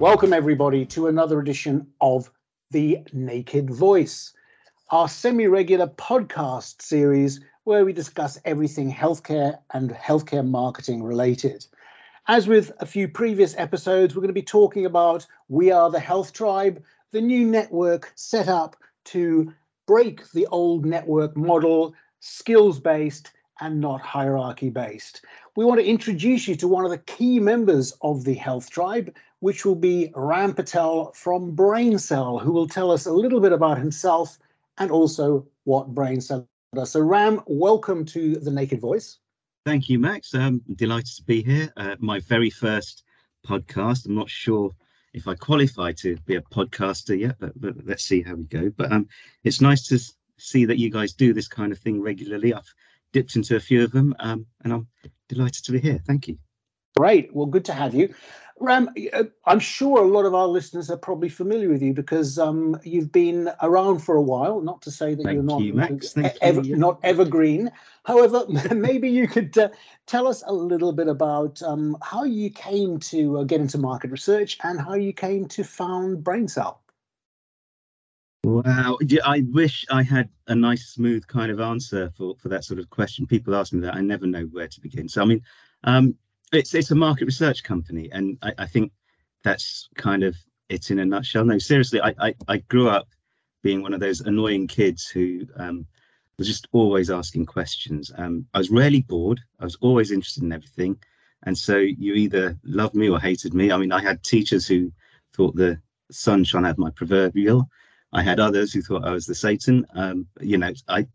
Welcome, everybody, to another edition of The Naked Voice, our semi-regular podcast series where we discuss everything healthcare and healthcare marketing related. As with a few previous episodes, we're going to be talking about We Are The Health Tribe, the new network set up to break the old network model, skills-based and not hierarchy-based. We want to introduce you to one of the key members of the Health Tribe, which will be Ram Patel from BrainCell, who will tell us a little bit about himself and also what BrainCell does. So Ram, welcome to The Naked Voice. Thank you, Max. I'm delighted to be here. My very first podcast. I'm not sure if I qualify to be a podcaster yet, but let's see how we go. But it's nice to see that you guys do this kind of thing regularly. I've dipped into a few of them and I'm delighted to be here. Thank you. Great. Well, good to have you. Ram, I'm sure a lot of our listeners are probably familiar with you because you've been around for a while, not to say that not evergreen. However, maybe you could tell us a little bit about how you came to get into market research and how you came to found BrainCell. Wow. I wish I had a nice, smooth kind of answer for that sort of question. People ask me that. I never know where to begin. So, I mean, it's a market research company, and I think that's kind of it in a nutshell. No, seriously, I grew up being one of those annoying kids who was just always asking questions. I was rarely bored. I was always interested in everything. And so you either loved me or hated me. I mean, I had teachers who thought the sun shone out my proverbial. I had others who thought I was the Satan. I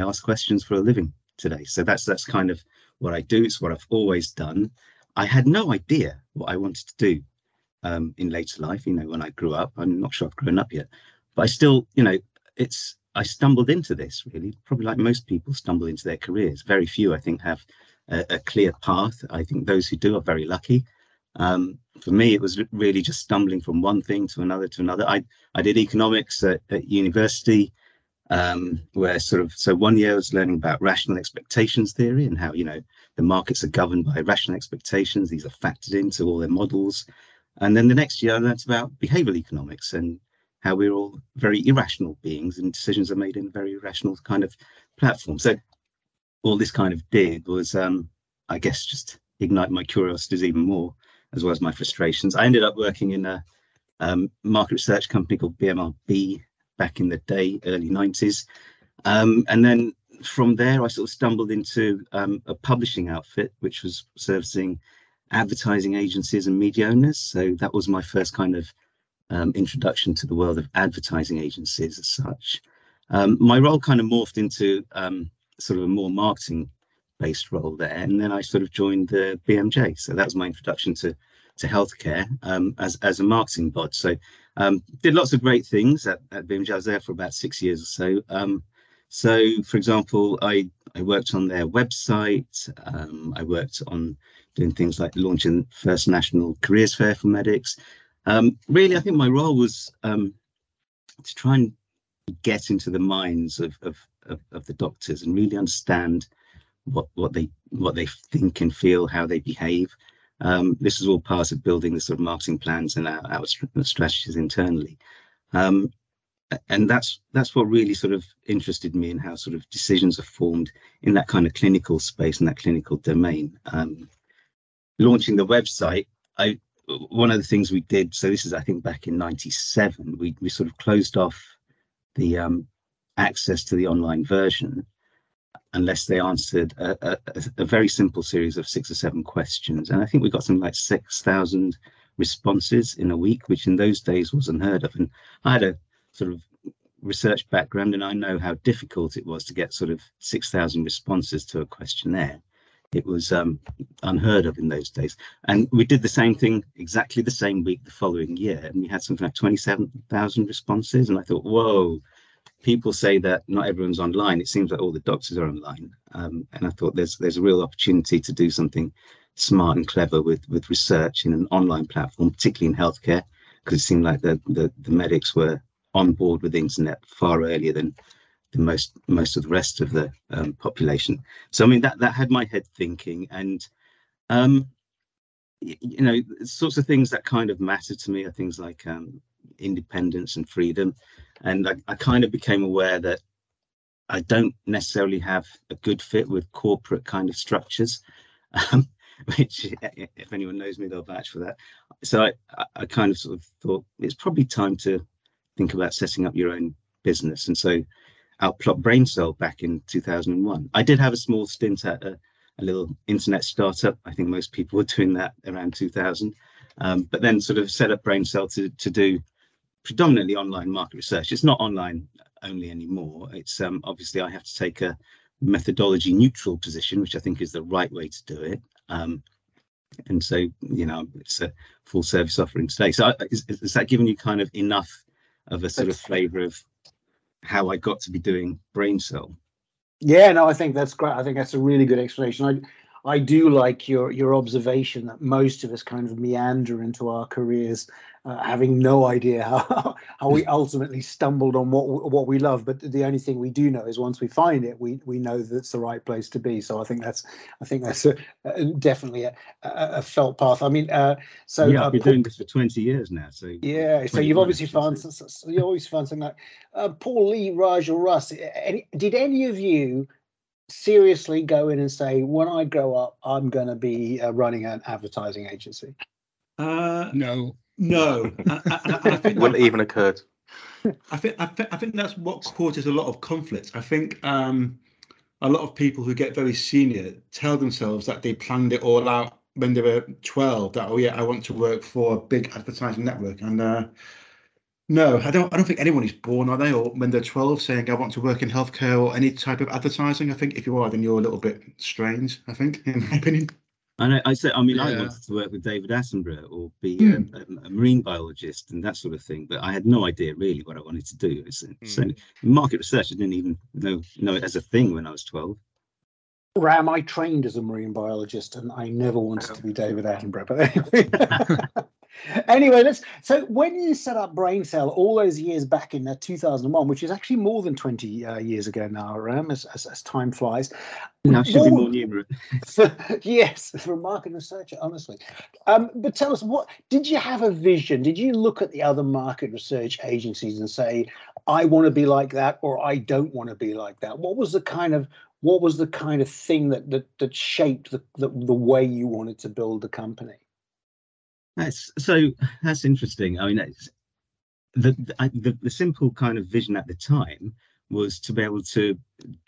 ask questions for a living today. So that's kind of what I do. It's what I've always done. I had no idea what I wanted to do in later life. You know, when I grew up, I'm not sure I've grown up yet, but I still, you know, I stumbled into this really, probably like most people stumble into their careers. Very few, I think, have a clear path. I think those who do are very lucky. For me, it was really just stumbling from one thing to another to another. I did economics at university. So 1 year I was learning about rational expectations theory and how, you know, the markets are governed by rational expectations. These are factored into all their models. And then the next year I learned about behavioral economics and how we're all very irrational beings and decisions are made in a very irrational kind of platform. So all this kind of did was, I guess, just ignite my curiosities even more, as well as my frustrations. I ended up working in a market research company called BMRB, back in the day, early 90s. And then from there, I sort of stumbled into a publishing outfit, which was servicing advertising agencies and media owners. So that was my first kind of introduction to the world of advertising agencies as such. My role kind of morphed into sort of a more marketing based role there. And then I sort of joined the BMJ. So that was my introduction to healthcare as a marketing bod. So did lots of great things at BMJ. I was there for about 6 years or so. So, for example, I worked on their website. I worked on doing things like launching first national careers fair for medics. Really, I think my role was to try and get into the minds of the doctors and really understand what they think and feel, how they behave. This is all part of building the sort of marketing plans and our strategies internally. And that's what really sort of interested me in how sort of decisions are formed in that kind of clinical space and that clinical domain. Launching the website, one of the things we did, so this is, I think, back in 97, we sort of closed off the access to the online version unless they answered a very simple series of 6 or 7 questions. And I think we got something like 6,000 responses in a week, which in those days was unheard of. And I had a sort of research background, and I know how difficult it was to get sort of 6,000 responses to a questionnaire. It was unheard of in those days. And we did the same thing exactly the same week the following year. And we had something like 27,000 responses. And I thought, whoa. People say that not everyone's online. It seems like all the doctors are online. And I thought there's a real opportunity to do something smart and clever with research in an online platform, particularly in healthcare, because it seemed like the medics were on board with the internet far earlier than the most of the rest of the population. So, I mean, that had my head thinking. And you know, sorts of things that kind of matter to me are things like independence and freedom. And I kind of became aware that I don't necessarily have a good fit with corporate kind of structures, which, if anyone knows me, they'll vouch for that. So I kind of sort of thought it's probably time to think about setting up your own business. And so I'll plot BrainCell back in 2001. I did have a small stint at a little internet startup. I think most people were doing that around 2000, but then sort of set up BrainCell to do predominantly online market research. It's not online only anymore. It's obviously I have to take a methodology neutral position, which I think is the right way to do it. And so, you know, it's a full service offering today. So is that giving you kind of enough of a sort of flavour of how I got to be doing BrainCell? Yeah, no, I think that's great. I think that's a really good explanation. I do like your observation that most of us kind of meander into our careers, having no idea how we ultimately stumbled on what we love. But the only thing we do know is once we find it, we know that's the right place to be. So I think that's definitely a felt path. I mean, so yeah, I've been doing this for 20 years now. So yeah, so you've obviously found something like Paul, Lee, Raj, or Russ. Did any of you seriously go in and say, when I grow up, I'm going to be running an advertising agency? No. I think wouldn't even occurred. I think that's what causes a lot of conflict. I think a lot of people who get very senior tell themselves that they planned it all out when they were 12. That, oh yeah, I want to work for a big advertising network. And no, I don't think anyone is born, are they, or when they're 12, saying I want to work in healthcare or any type of advertising. I think if you are, then you're a little bit strange, I think, in my opinion. I mean, yeah. I wanted to work with David Attenborough or be a marine biologist and that sort of thing, but I had no idea really what I wanted to do. Certainly, market research, I didn't even know it as a thing when I was 12. Ram, I trained as a marine biologist and I never wanted to be David Attenborough, but anyway, so when you set up BrainCell all those years back in 2001, which is actually more than 20 years ago now, Ram, as time flies. Now should be more numerous. Yes, for a market researcher, honestly. But tell us, what did you have a vision? Did you look at the other market research agencies and say, I want to be like that, or I don't want to be like that? What was the kind of thing that shaped the way you wanted to build the company? That's interesting. I mean, the simple kind of vision at the time was to be able to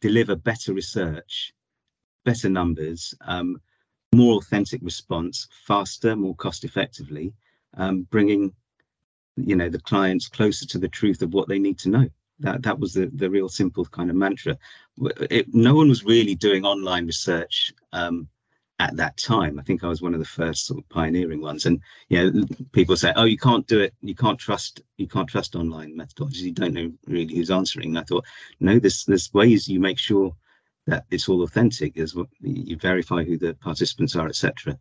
deliver better research, better numbers, more authentic response, faster, more cost effectively, bringing, the clients closer to the truth of what they need to know. That was the real simple kind of mantra. No one was really doing online research at that time. I think I was one of the first sort of pioneering ones. And people say, "Oh, you can't do it. You can't trust online methodologies. You don't know really who's answering." And I thought, no, there's ways you make sure that it's all authentic. There's what you verify who the participants are, etc.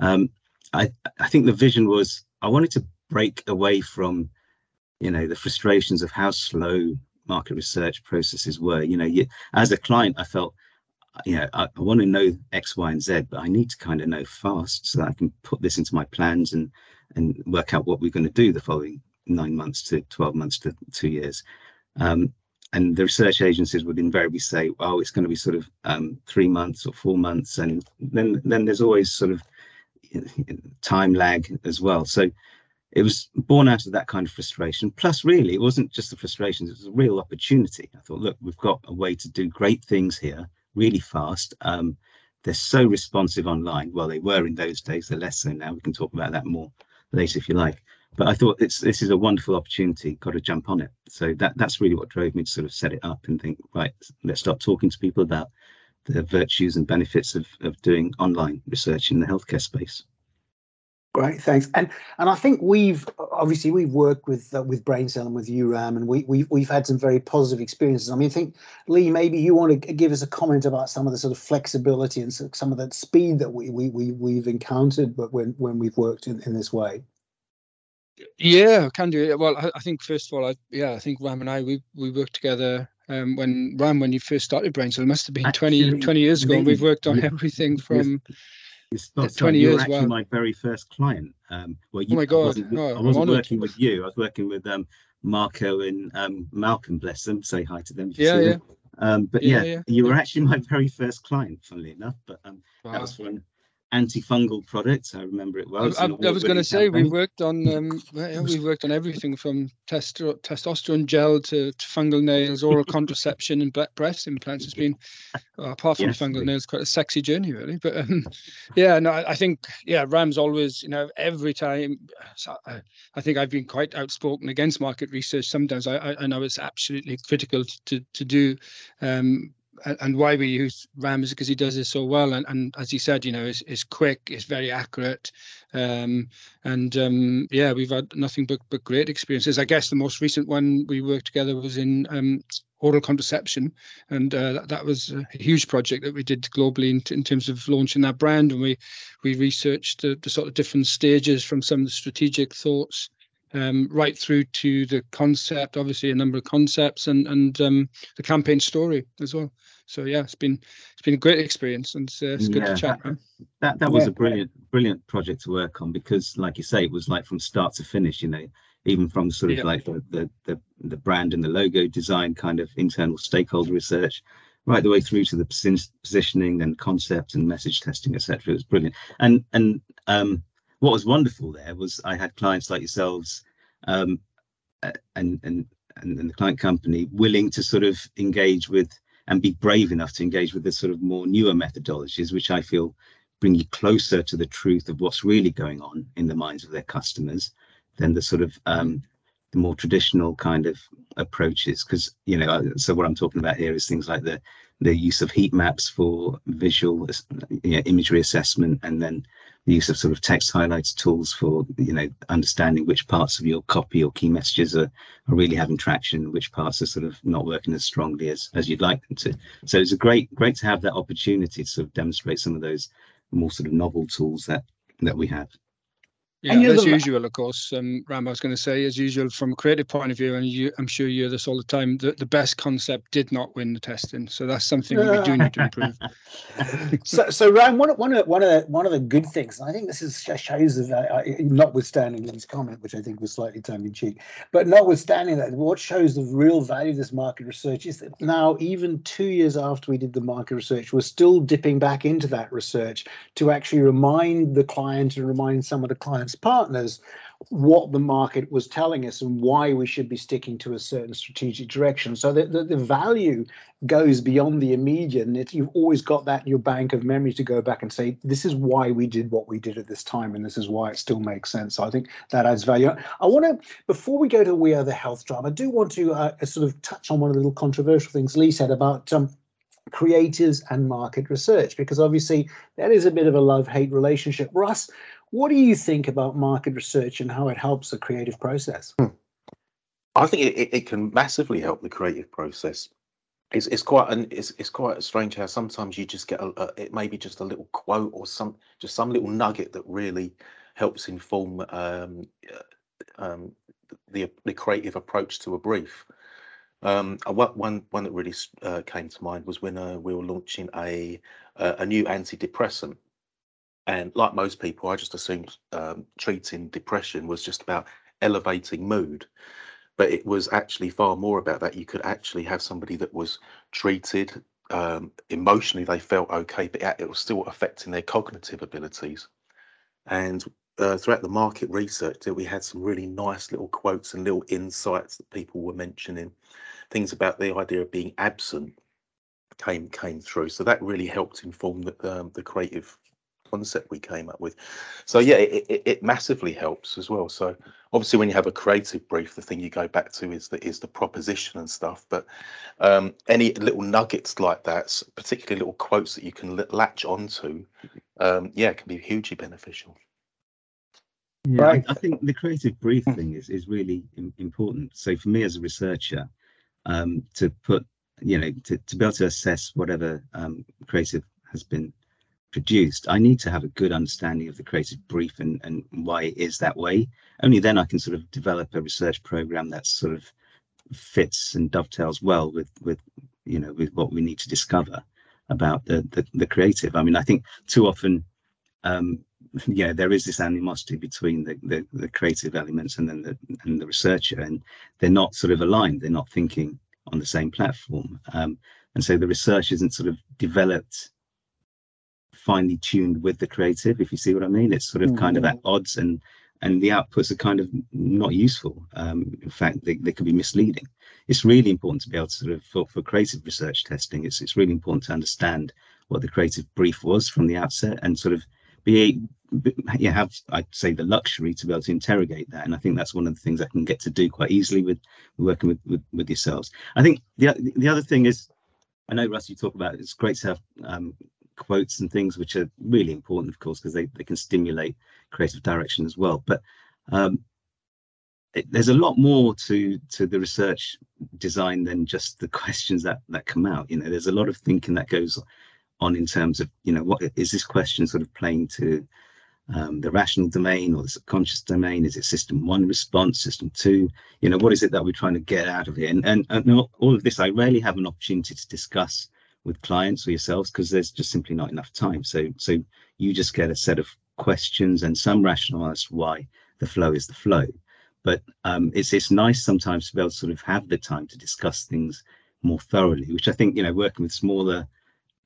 I think the vision was I wanted to break away from the frustrations of how slow market research processes were. As a client, I felt, I want to know X, Y, and Z, but I need to kind of know fast so that I can put this into my plans and work out what we're going to do the following 9 months to 12 months to 2 years. And the research agencies would invariably say, "Oh, it's going to be sort of 3 months or 4 months," and then there's always sort of time lag as well. So it was born out of that kind of frustration. Plus, really, it wasn't just the frustrations; it was a real opportunity. I thought, look, we've got a way to do great things here, really fast. They're so responsive online. Well, they were in those days, they're less so now. We can talk about that more later if you like. But I thought this is a wonderful opportunity, got to jump on it. So that's really what drove me to sort of set it up and think, right, let's start talking to people about the virtues and benefits of doing online research in the healthcare space. Great, thanks. And I think we've worked with BrainCell and with you, Ram, and we've had some very positive experiences. I mean, I think, Lee, maybe you want to give us a comment about some of the sort of flexibility and some of that speed that we've encountered, but when we've worked in this way. Yeah, I can do. Well, I think first of all, I think Ram and I we worked together. When you first started BrainCell, it must have been 20 years ago. We've worked on everything from It's not 20 years. You were actually my very first client. Oh my God! I wasn't working with you. I was working with Marco and Malcolm. Bless them. Say hi to them. Yeah. You were actually my very first client, funnily enough. But that was for an antifungal product. I remember it well. I was going to say we worked on everything from testosterone gel to fungal nails, oral contraception, and breast implants. It's been, apart from fungal nails, quite a sexy journey, really. But Ram's always, every time. I think I've been quite outspoken against market research sometimes. I know it's absolutely critical to do. And why we use Ram is because he does this so well, and as he said, is quick, is very accurate, we've had nothing but great experiences. I guess the most recent one we worked together was in oral contraception, and that was a huge project that we did globally in terms of launching that brand, and we researched the sort of different stages from some of the strategic thoughts right through to the concept, obviously a number of concepts, and the campaign story as well. So it's been a great experience, and it's good to chat. That was a brilliant project to work on, because, like you say, it was like from start to finish. Even from sort of like the brand and the logo design, kind of internal stakeholder research, right the way through to the positioning and concept and message testing, etc. It was brilliant, and what was wonderful there was I had clients like yourselves and the client company willing to sort of engage with and be brave enough to engage with the sort of more newer methodologies, which I feel bring you closer to the truth of what's really going on in the minds of their customers than the sort of the more traditional kind of approaches. Because, so what I'm talking about here is things like the use of heat maps for visual imagery assessment, and then the use of sort of text highlights tools for, understanding which parts of your copy or key messages are really having traction, which parts are sort of not working as strongly as you'd like them to. So it's a great to have that opportunity to sort of demonstrate some of those more sort of novel tools that we have. Yeah, and as usual, of course, Ram, I was going to say, as usual, from a creative point of view, and I'm sure you hear this all the time, the best concept did not win the testing. So that's something we do need to improve. So Ram, one of the good things, and I think this shows, notwithstanding Lynn's comment, which I think was slightly tongue-in-cheek, but notwithstanding that, what shows the real value of this market research is that now, even 2 years after we did the market research, we're still dipping back into that research to actually remind the client and remind some of the clients partners what the market was telling us and why we should be sticking to a certain strategic direction, so that the value goes beyond the immediate, and you've always got that in your bank of memory to go back and say, this is why we did what we did at this time, and this is why it still makes sense. So I think that adds value. I want to, before we go to We Are The Health Tribe, I do want to sort of touch on one of the little controversial things Lee said about creators and market research, because obviously that is a bit of a love-hate relationship. Russ, what do you think about market research and how it helps the creative process? I think it can massively help the creative process. It's quite strange how sometimes you just get it may be just a little quote or some little nugget that really helps inform the creative approach to a brief. One that really came to mind was when we were launching a new antidepressant. And like most people, I just assumed treating depression was just about elevating mood. But it was actually far more about that. You could actually have somebody that was treated emotionally, they felt okay, but it was still affecting their cognitive abilities. And throughout the market research, we had some really nice little quotes and little insights that people were mentioning. Things about the idea of being absent came through. So that really helped inform the creative concept we came up with. So it massively helps as well. So obviously when you have a creative brief, the thing you go back to is the proposition and stuff, but any little nuggets like that, particularly little quotes that you can latch onto, can be hugely beneficial. Yeah, right. I think the creative brief thing is really important. So for me as a researcher, to put, to be able to assess whatever creative has been produced, I need to have a good understanding of the creative brief and why it is that way. Only then I can sort of develop a research program that sort of fits and dovetails well with what we need to discover about the creative. I mean, I think too often yeah, there is this animosity between the creative elements and then the researcher, and they're not sort of aligned. They're not thinking on the same platform, and so the research isn't sort of developed finely tuned with the creative, if you see what I mean. It's sort of kind of at odds, and the outputs are kind of not useful. In fact, they could be misleading. It's really important to be able to sort of, for creative research testing, it's really important to understand what the creative brief was from the outset, and sort of have, I'd say, the luxury to be able to interrogate that. And I think that's one of the things I can get to do quite easily with working with yourselves. I think the other thing is, I know, Russ, you talk about it's great to have quotes and things, which are really important, of course, because they can stimulate creative direction as well. But there's a lot more to the research design than just the questions that come out. You know, there's a lot of thinking that goes on in terms of, you know, what is this question sort of playing to the rational domain or the subconscious domain? Is it system one response, system two? You know, what is it that we're trying to get out of it? And all of this, I rarely have an opportunity to discuss with clients or yourselves, because there's just simply not enough time. So you just get a set of questions and some rationale as to why the flow is the flow. But it's nice sometimes to be able to sort of have the time to discuss things more thoroughly, which I think, you know, working with smaller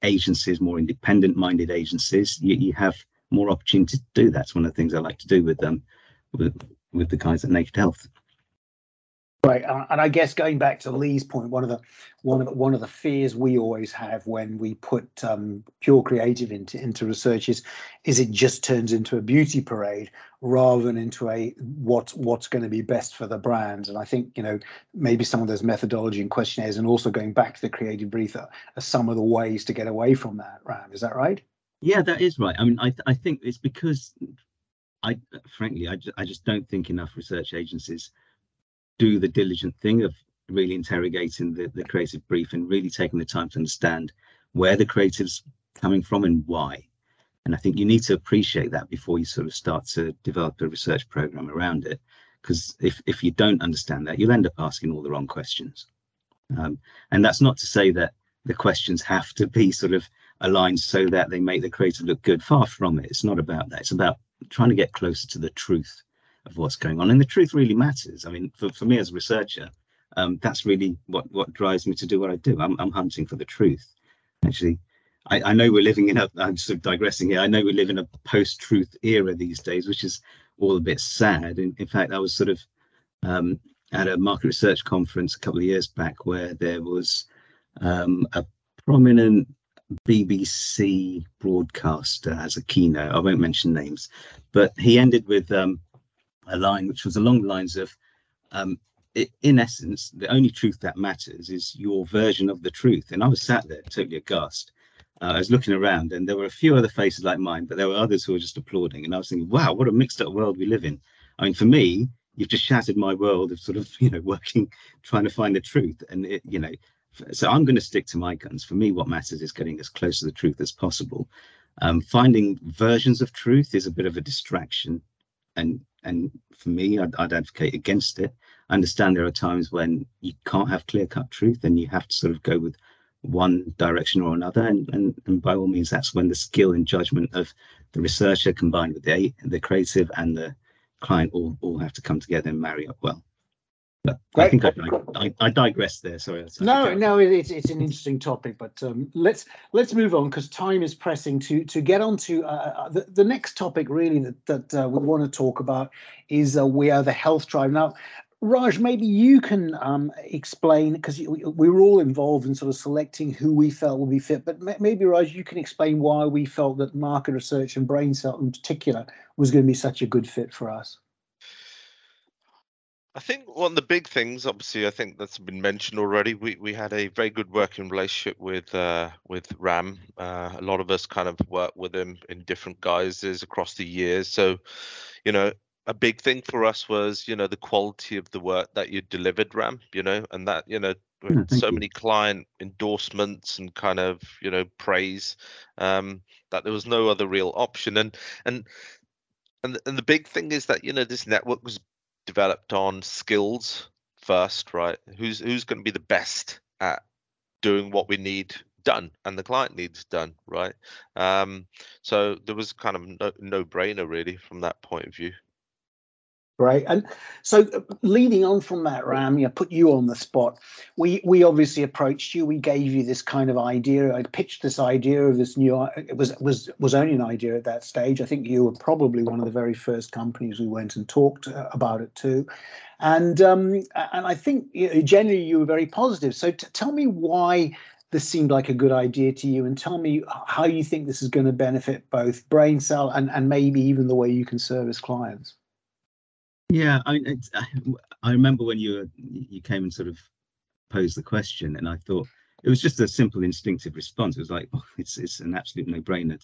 agencies, more independent minded agencies, you have more opportunity to do that. It's one of the things I like to do with them, with the guys at Naked Health. Right, and I guess going back to Lee's point, one of the fears we always have when we put pure creative into research is it just turns into a beauty parade rather than into a what's going to be best for the brand. And I think, you know, maybe some of those methodology and questionnaires, and also going back to the creative brief, are some of the ways to get away from that. Ram, is that right? Yeah, that is right. I mean, I think it's because I frankly just don't think enough research agencies do the diligent thing of really interrogating the creative brief and really taking the time to understand where the creative's coming from and why. And I think you need to appreciate that before you sort of start to develop a research program around it, because if you don't understand that, you'll end up asking all the wrong questions. And that's not to say that the questions have to be sort of aligned so that they make the creative look good. Far from it. It's not about that. It's about trying to get closer to the truth of what's going on, and the truth really matters. I mean, for me as a researcher, that's really what drives me to do what I do. I'm hunting for the truth. Actually, I know we're living in a, I'm sort of digressing here, I know we live in a post-truth era these days, which is all a bit sad. In fact, I was sort of at a market research conference a couple of years back where there was a prominent BBC broadcaster as a keynote. I won't mention names, but he ended with a line which was along the lines of, in essence, the only truth that matters is your version of the truth. And I was sat there totally aghast. I was looking around, and there were a few other faces like mine, but there were others who were just applauding. And I was thinking, wow, what a mixed up world we live in. I mean, for me, you've just shattered my world of sort of, you know, working, trying to find the truth. And, it, you know, so I'm going to stick to my guns. For me, what matters is getting as close to the truth as possible. Finding versions of truth is a bit of a distraction. And for me, I'd advocate against it. I understand there are times when you can't have clear-cut truth and you have to sort of go with one direction or another. And by all means, that's when the skill and judgment of the researcher combined with the creative and the client all have to come together and marry up well. But I think I digress there. Sorry. No, it's an interesting topic, but let's move on, because time is pressing to get on to the next topic. Really, that we want to talk about is We Are The Health Tribe. Now, Raj, maybe you can explain, because we were all involved in sort of selecting who we felt would be fit. But maybe, Raj, you can explain why we felt that market research and BrainCell in particular was going to be such a good fit for us. I think one of the big things, obviously, I think that's been mentioned already. We had a very good working relationship with Ram. A lot of us kind of worked with him in different guises across the years. So, you know, a big thing for us was, you know, the quality of the work that you delivered, Ram. You know, and that, you know, so many client endorsements and kind of, you know, praise, that there was no other real option. And the big thing is that, you know, this network was developed on skills first, right? Who's going to be the best at doing what we need done and the client needs done, right? So there was kind of no brainer really from that point of view. Great. And so leading on from that, Ram, you know, put you on the spot. We obviously approached you. We gave you this kind of idea. I pitched this idea of this new, it was only an idea at that stage. I think you were probably one of the very first companies we went and talked about it to. And I think, you know, generally you were very positive. So tell me why this seemed like a good idea to you, and tell me how you think this is going to benefit both BrainCell and maybe even the way you can service clients. Yeah, I remember when you came and sort of posed the question, and I thought it was just a simple instinctive response. It was like, oh, it's an absolute no-brainer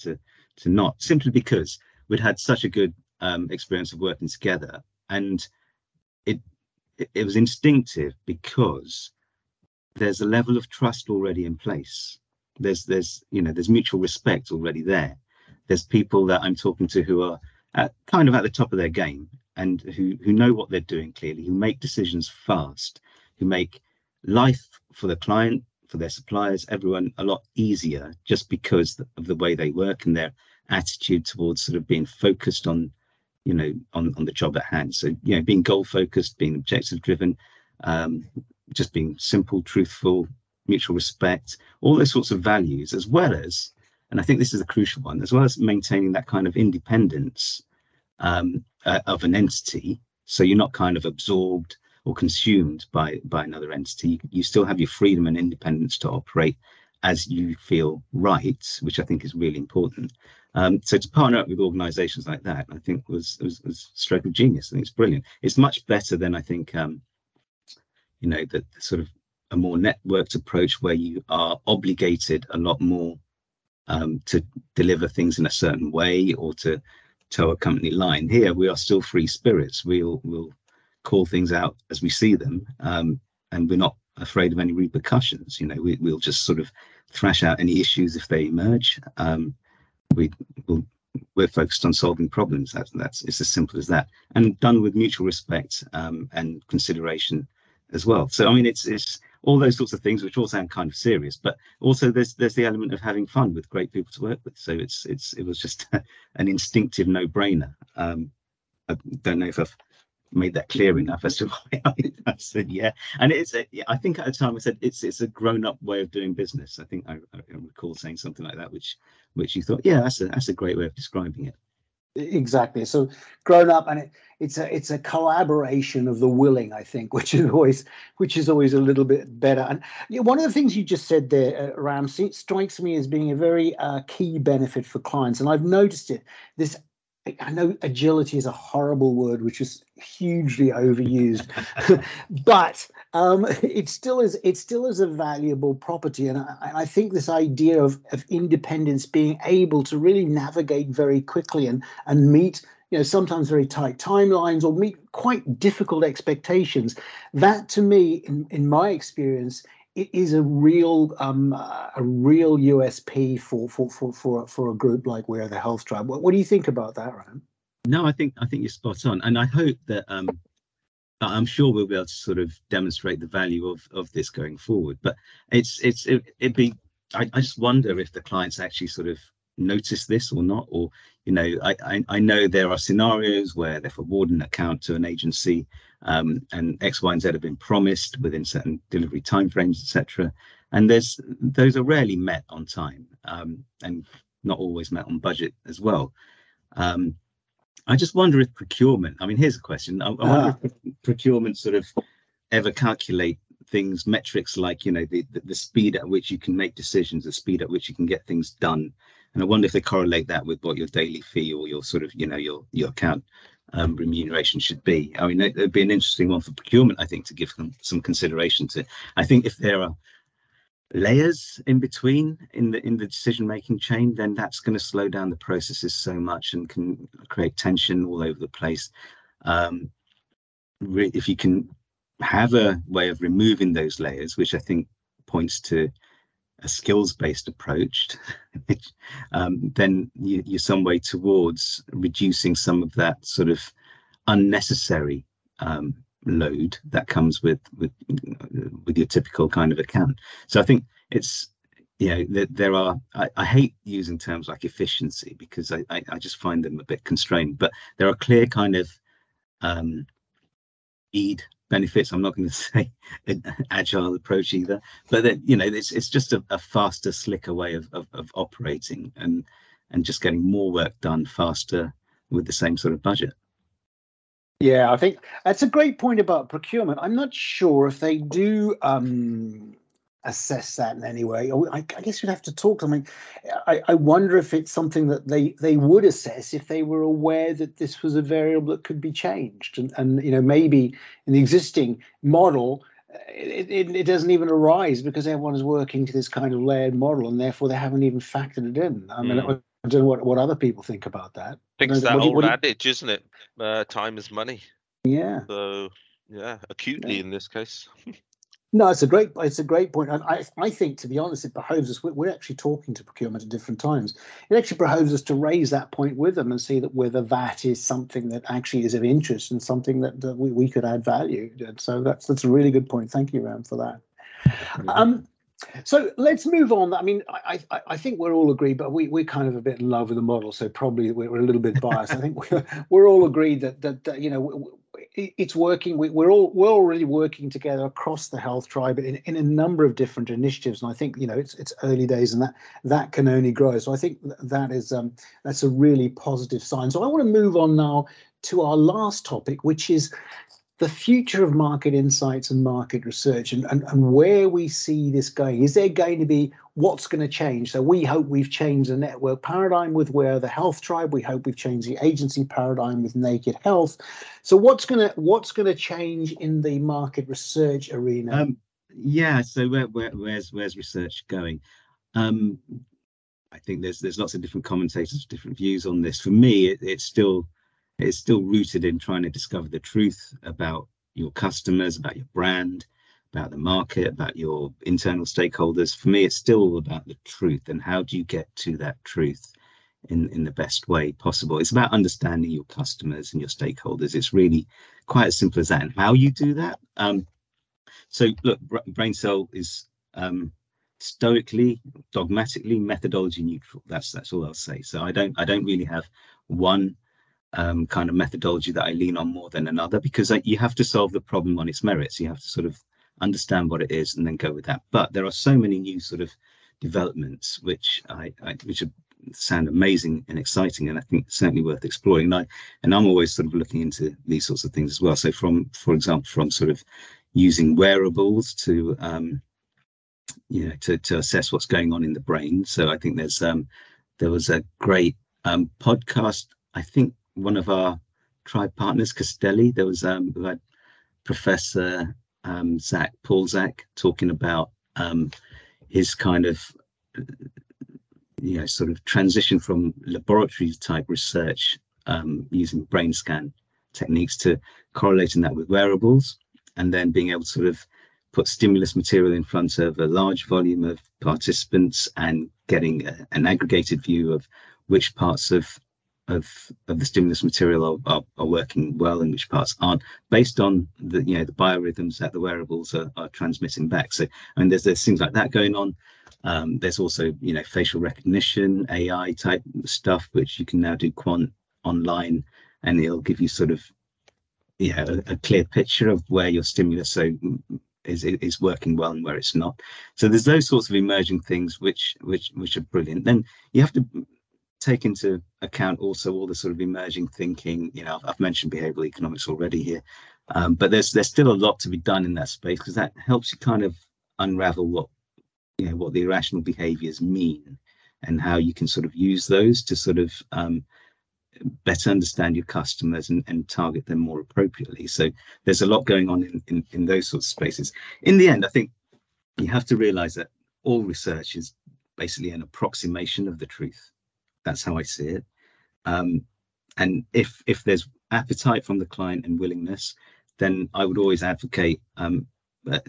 to not, simply because we'd had such a good experience of working together, and it was instinctive because there's a level of trust already in place. There's mutual respect already there. There's people that I'm talking to who are kind of at the top of their game, and who know what they're doing clearly, who make decisions fast, who make life for the client, for their suppliers, everyone a lot easier just because of the way they work and their attitude towards sort of being focused on, you know, on the job at hand. So, you know, being goal focused, being objective driven, just being simple, truthful, mutual respect, all those sorts of values, as well as, and I think this is a crucial one, as well as maintaining that kind of independence of an entity, so you're not kind of absorbed or consumed by another entity. You still have your freedom and independence to operate as you feel right, which I think is really important. So to partner up with organizations like that, I think was a stroke of genius. I think it's brilliant. It's much better than, I think, you know, the sort of a more networked approach where you are obligated a lot more to deliver things in a certain way or to our company line. Here we are still free spirits. We'll call things out as we see them, and we're not afraid of any repercussions. You know, we'll just sort of thrash out any issues if they emerge. We're focused on solving problems. That's it's as simple as that, and done with mutual respect and consideration as well. So I mean, it's all those sorts of things which all sound kind of serious, but also there's the element of having fun with great people to work with. So it was just an instinctive no-brainer. I don't know if I've made that clear enough as to why I said yeah. And I think at the time I said it's a grown-up way of doing business. I think I recall saying something like that, which you thought, yeah, that's a great way of describing it. Exactly. So grown up, and it's a collaboration of the willing, I think, which is always a little bit better. And one of the things you just said there, Ram, strikes me as being a very key benefit for clients. And I've noticed it. This, I know agility is a horrible word, which is hugely overused, but it still is a valuable property. And I think this idea of independence, being able to really navigate very quickly and meet, you know, sometimes very tight timelines or meet quite difficult expectations, that to me, in my experience, it is a real USP for a group like We Are The Health Tribe. What do you think about that, Ram? No, I think you're spot on, and I hope that I'm sure we'll be able to sort of demonstrate the value of this going forward. But I just wonder if the clients actually sort of notice this or not, or, you know, I know there are scenarios where they're forwarding an account to an agency, and X, Y, and Z have been promised within certain delivery timeframes, etc. And those are rarely met on time, and not always met on budget as well. I just wonder if procurement, I mean, here's a question. I wonder if procurement sort of ever calculate things, metrics like, you know, the speed at which you can make decisions, the speed at which you can get things done. And I wonder if they correlate that with what your daily fee or your sort of, you know, your account remuneration should be. I mean, it'd be an interesting one for procurement, I think, to give them some consideration to. I think if there are layers in between in the decision-making chain, then that's going to slow down the processes so much and can create tension all over the place. If you can have a way of removing those layers, which I think points to a skills-based approach, then you're some way towards reducing some of that sort of unnecessary load that comes with your typical kind of account. So I think it's there are, I hate using terms like efficiency because I just find them a bit constrained, but there are clear kind of benefits. I'm not going to say an agile approach either, but that, it's just a faster, slicker way of operating and just getting more work done faster with the same sort of budget. Yeah, I think that's a great point about procurement. I'm not sure if they do assess that in any way. I guess you'd have to talk to them. I wonder if it's something that they would assess if they were aware that this was a variable that could be changed. And maybe in the existing model, it doesn't even arise because everyone's working to this kind of layered model, and therefore they haven't even factored it in. I mean, I don't know what other people think about that. It's that old adage, isn't it? Time is money. Yeah. So, yeah, acutely in this case. No, it's a great point. And I think, to be honest, it behoves us, we're actually talking to procurement at different times. It actually behoves us to raise that point with them and see that whether that is something that actually is of interest and something that we could add value. And so that's a really good point. Thank you, Ram, for that. So let's move on. I mean, I think we're all agreed, but we're kind of a bit in love with the model, so probably we're a little bit biased. I think we're all agreed that it's working. We're already working together across the Health Tribe in a number of different initiatives, and I think it's early days, and that can only grow. So I think that is that's a really positive sign. So I want to move on now to our last topic, which is the future of market insights and market research and where we see this going. Is there going to be, what's going to change? So we hope we've changed the network paradigm with We Are The Health Tribe. We hope we've changed the agency paradigm with Naked Health. So what's going to change in the market research arena? So where's research going? I think there's lots of different commentators, different views on this. For me, it's still rooted in trying to discover the truth about your customers, about your brand, about the market, about your internal stakeholders. For me, it's still about the truth, and how do you get to that truth in the best way possible? It's about understanding your customers and your stakeholders. It's really quite as simple as that, and how you do that. So look, BrainCell is stoically, dogmatically methodology neutral. That's all I'll say. So I don't really have one kind of methodology that I lean on more than another, because you have to solve the problem on its merits. You have to sort of understand what it is and then go with that. But there are so many new sort of developments which which sound amazing and exciting, and I think certainly worth exploring. And I'm always sort of looking into these sorts of things as well. So for example, from sort of using wearables to to assess what's going on in the brain. So I think there was a great podcast. I think one of our tribe partners, Castelli, there was Professor Paul Zak, talking about his kind of sort of transition from laboratory type research using brain scan techniques to correlating that with wearables, and then being able to sort of put stimulus material in front of a large volume of participants and getting an aggregated view of which parts of the stimulus material are working well and which parts aren't, based on the the biorhythms that the wearables are transmitting back. So I mean, there's things like that going on. There's also facial recognition, AI type stuff, which you can now do quant online, and it'll give you sort of a clear picture of where your stimulus is working well and where it's not. So there's those sorts of emerging things which are brilliant. Then you have to take into account also all the sort of emerging thinking. I've mentioned behavioral economics already here, but there's still a lot to be done in that space, because that helps you kind of unravel what the irrational behaviors mean and how you can sort of use those to sort of better understand your customers and target them more appropriately. So there's a lot going on in those sorts of spaces. In the end, I think you have to realize that all research is basically an approximation of the truth. That's how I see it. And if there's appetite from the client and willingness, then I would always advocate a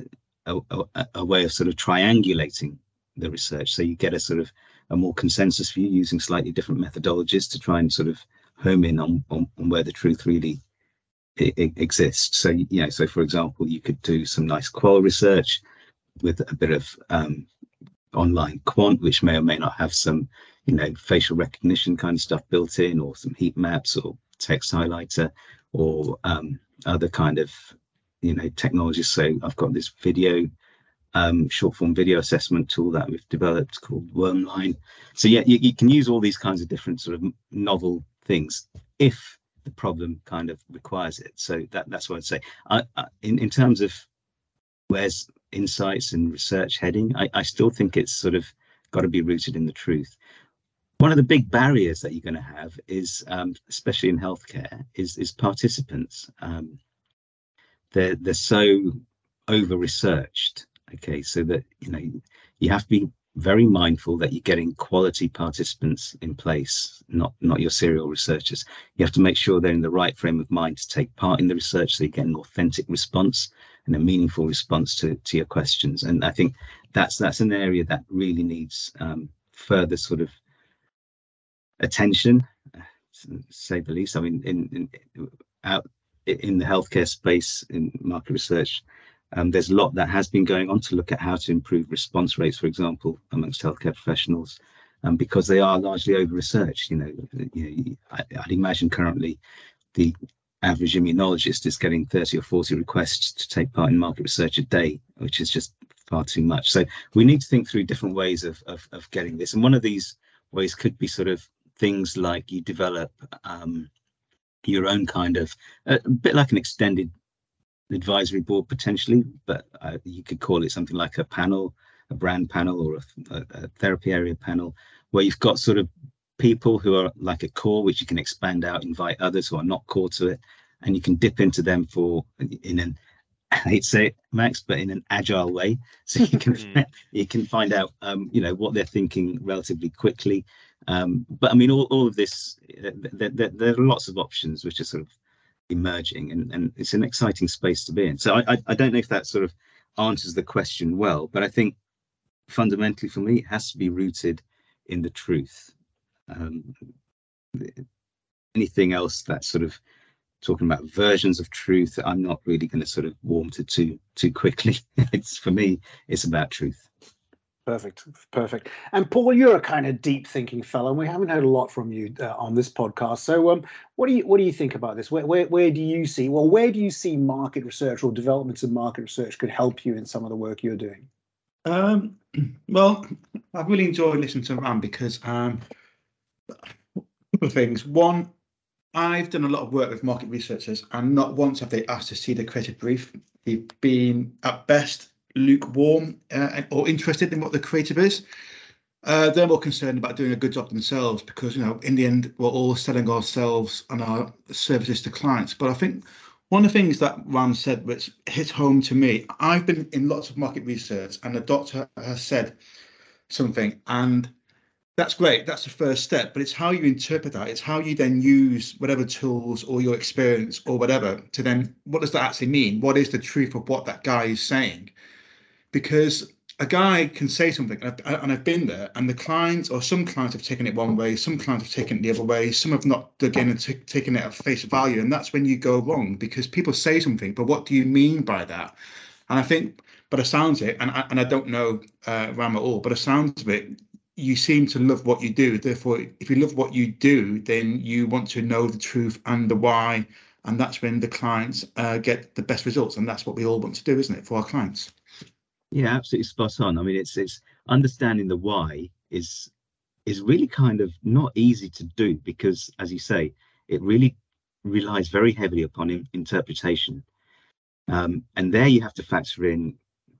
way of sort of triangulating the research. So you get a sort of a more consensus view using slightly different methodologies to try and sort of home in on where the truth really exists. So, so for example, you could do some nice qual research with a bit of online quant, which may or may not have some, you know, facial recognition kind of stuff built in, or some heat maps or text highlighter, or other kind of, you know, technologies. So I've got this video, short form video assessment tool that we've developed called Wormline. So yeah, you can use all these kinds of different sort of novel things if the problem kind of requires it. So that's what I'd say. In terms of where's insights and research heading, I still think it's sort of got to be rooted in the truth. One of the big barriers that you're going to have is, especially in healthcare, is participants. They're so over-researched. Okay, so that, you know, you have to be very mindful that you're getting quality participants in place, not your serial researchers. You have to make sure they're in the right frame of mind to take part in the research, so you get an authentic response and a meaningful response to your questions. And I think that's an area that really needs further sort of attention, to say the least. I mean, in the healthcare space, in market research, there's a lot that has been going on to look at how to improve response rates, for example, amongst healthcare professionals, because they are largely over-researched. You know, I'd imagine currently the average immunologist is getting 30 or 40 requests to take part in market research a day, which is just far too much. So we need to think through different ways of getting this. And one of these ways could be sort of things like you develop your own kind of, a bit like an extended advisory board potentially, but you could call it something like a panel, a brand panel, or a therapy area panel, where you've got sort of people who are like a core, which you can expand out, invite others who are not core to it, and you can dip into them I hate to say it, Max, but in an agile way. So you can find out, you know, what they're thinking relatively quickly. But I mean, all of this, there are lots of options which are sort of emerging, and it's an exciting space to be in. So I don't know if that sort of answers the question well, but I think fundamentally for me it has to be rooted in the truth. Anything else that's sort of talking about versions of truth, I'm not really going to sort of warm to too quickly. It's, for me, it's about truth. Perfect. And Paul, you're a kind of deep thinking fellow, and we haven't heard a lot from you on this podcast. So what do you think about this? Where do you see market research or developments in market research could help you in some of the work you're doing? Well, I've really enjoyed listening to Ram because a couple of things. One, I've done a lot of work with market researchers, and not once have they asked to see the creative brief. They've been at best lukewarm or interested in what the creative is. They're more concerned about doing a good job themselves, because, you know, in the end we're all selling ourselves and our services to clients. But I think one of the things that Ram said which hit home to me, I've been in lots of market research and the doctor has said something, and that's great, that's the first step, but it's how you interpret that, it's how you then use whatever tools or your experience or whatever to then, what does that actually mean? What is the truth of what that guy is saying? Because a guy can say something, and I've been there, and the clients, or some clients have taken it one way, some clients have taken it the other way, some have not dug in and taken it at face value, and that's when you go wrong, because people say something, but what do you mean by that? And I think, by the sounds of it, and I don't know Ram at all, but the sounds of it, you seem to love what you do. Therefore, if you love what you do, then you want to know the truth and the why, and that's when the clients get the best results, and that's what we all want to do, isn't it, for our clients? Yeah, absolutely spot on. I mean, it's understanding the why is really kind of not easy to do, because, as you say, it really relies very heavily upon interpretation. And there you have to factor in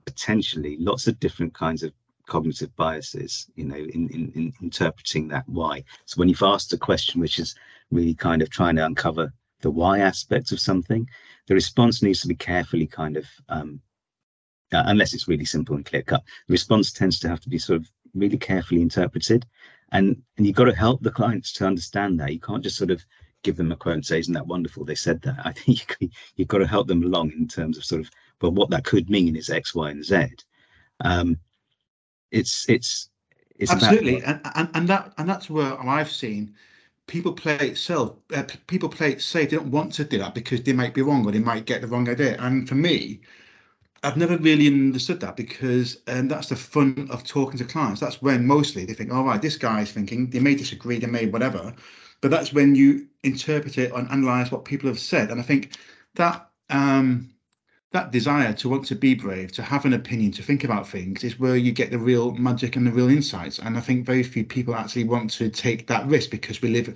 potentially lots of different kinds of cognitive biases, you know, in interpreting that why. So when you've asked a question which is really kind of trying to uncover the why aspects of something, the response needs to be carefully kind of unless it's really simple and clear cut, the response tends to have to be sort of really carefully interpreted, and you've got to help the clients to understand that. You can't just sort of give them a quote and say, isn't that wonderful, they said that. I think you've got to help them along in terms of sort of, well, what that could mean is X, Y, and Z. It's absolutely about... and that's where I've seen people play it safe. They don't want to do that because they might be wrong, or they might get the wrong idea. And for me, I've never really understood that, because that's the fun of talking to clients. That's when mostly they think, all right, this guy's thinking, they may disagree, they may whatever, but that's when you interpret it and analyze what people have said. And I think that that desire to want to be brave, to have an opinion, to think about things is where you get the real magic and the real insights. And I think very few people actually want to take that risk, because we live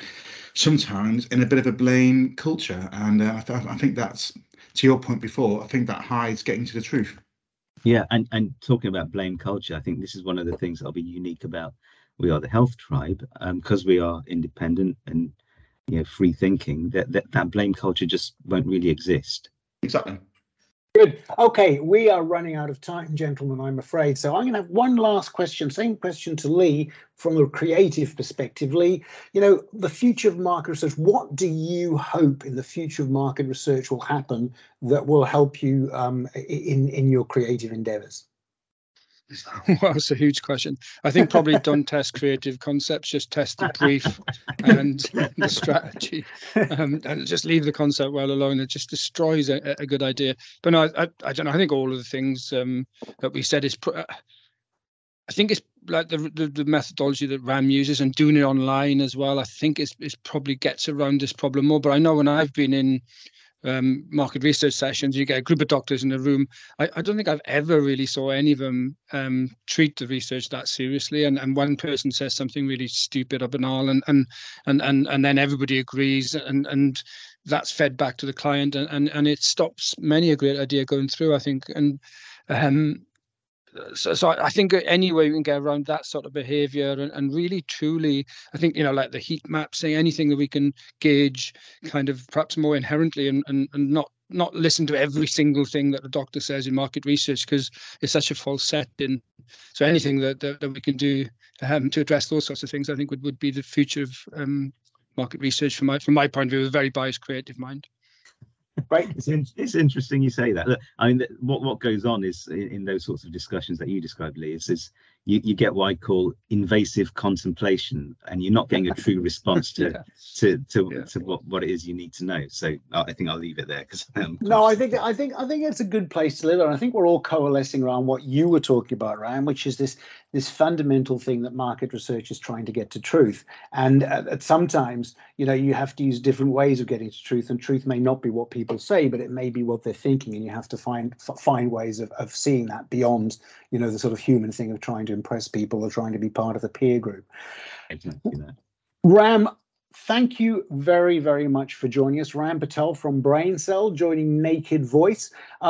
sometimes in a bit of a blame culture. And I think that's, to your point before, I think that hides getting to the truth. Yeah, and talking about blame culture, I think this is one of the things that'll be unique about We Are The Health Tribe, because we are independent and, you know, free thinking, that blame culture just won't really exist. Exactly. Good. Okay, we are running out of time, gentlemen, I'm afraid. So I'm going to have one last question, same question to Lee from a creative perspective. Lee, you know, the future of market research, what do you hope in the future of market research will happen that will help you in your creative endeavours? Well, it's a huge question. I think probably don't test creative concepts, just test the brief and the strategy, and just leave the concept well alone. It just destroys a good idea. But no, I don't know. I think all of the things that we said is, I think it's like the methodology that Ram uses and doing it online as well. I think it's probably gets around this problem more. But I know when I've been in market research sessions, you get a group of doctors in a room, I don't think I've ever really saw any of them treat the research that seriously, and one person says something really stupid or banal, and then everybody agrees, and that's fed back to the client, and it stops many a great idea going through, I think. And so I think any way we can get around that sort of behavior, and really truly, I think, you know, like the heat map, saying anything that we can gauge kind of perhaps more inherently, and not listen to every single thing that the doctor says in market research, because it's such a false setting. So anything that we can do to address those sorts of things, I think would be the future of market research from my point of view, with a very biased creative mind. Right. It's interesting you say that. Look, I mean, what goes on is in those sorts of discussions that you described, Lee, is you get what I call invasive contemplation, and you're not getting a true response to to what it is you need to know. So I think I'll leave it there, because no, I think it's a good place to live, and I think we're all coalescing around what you were talking about, Ryan, which is this fundamental thing that market research is trying to get to truth, and sometimes, you know, you have to use different ways of getting to truth, and truth may not be what people say, but it may be what they're thinking, and you have to find ways of seeing that beyond, you know, the sort of human thing of trying to impress people or trying to be part of the peer group. Exactly that. Ram, thank you very, very much for joining us. Ram Patel from BrainCell, joining Naked Voice.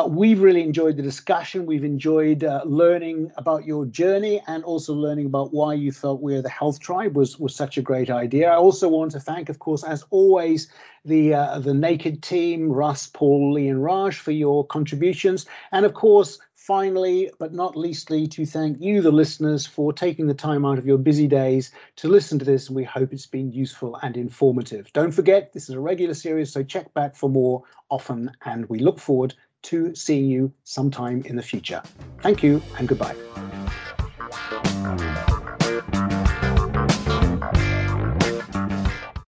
We've really enjoyed the discussion. We've enjoyed learning about your journey, and also learning about why you felt We're the Health Tribe was such a great idea. I also want to thank, of course, as always, the Naked team, Russ, Paul, Lee and Raj, for your contributions. And of course, finally, but not leastly, to thank you, the listeners, for taking the time out of your busy days to listen to this, and we hope it's been useful and informative. Don't forget, this is a regular series, so check back for more often, and we look forward to seeing you sometime in the future. Thank you and goodbye.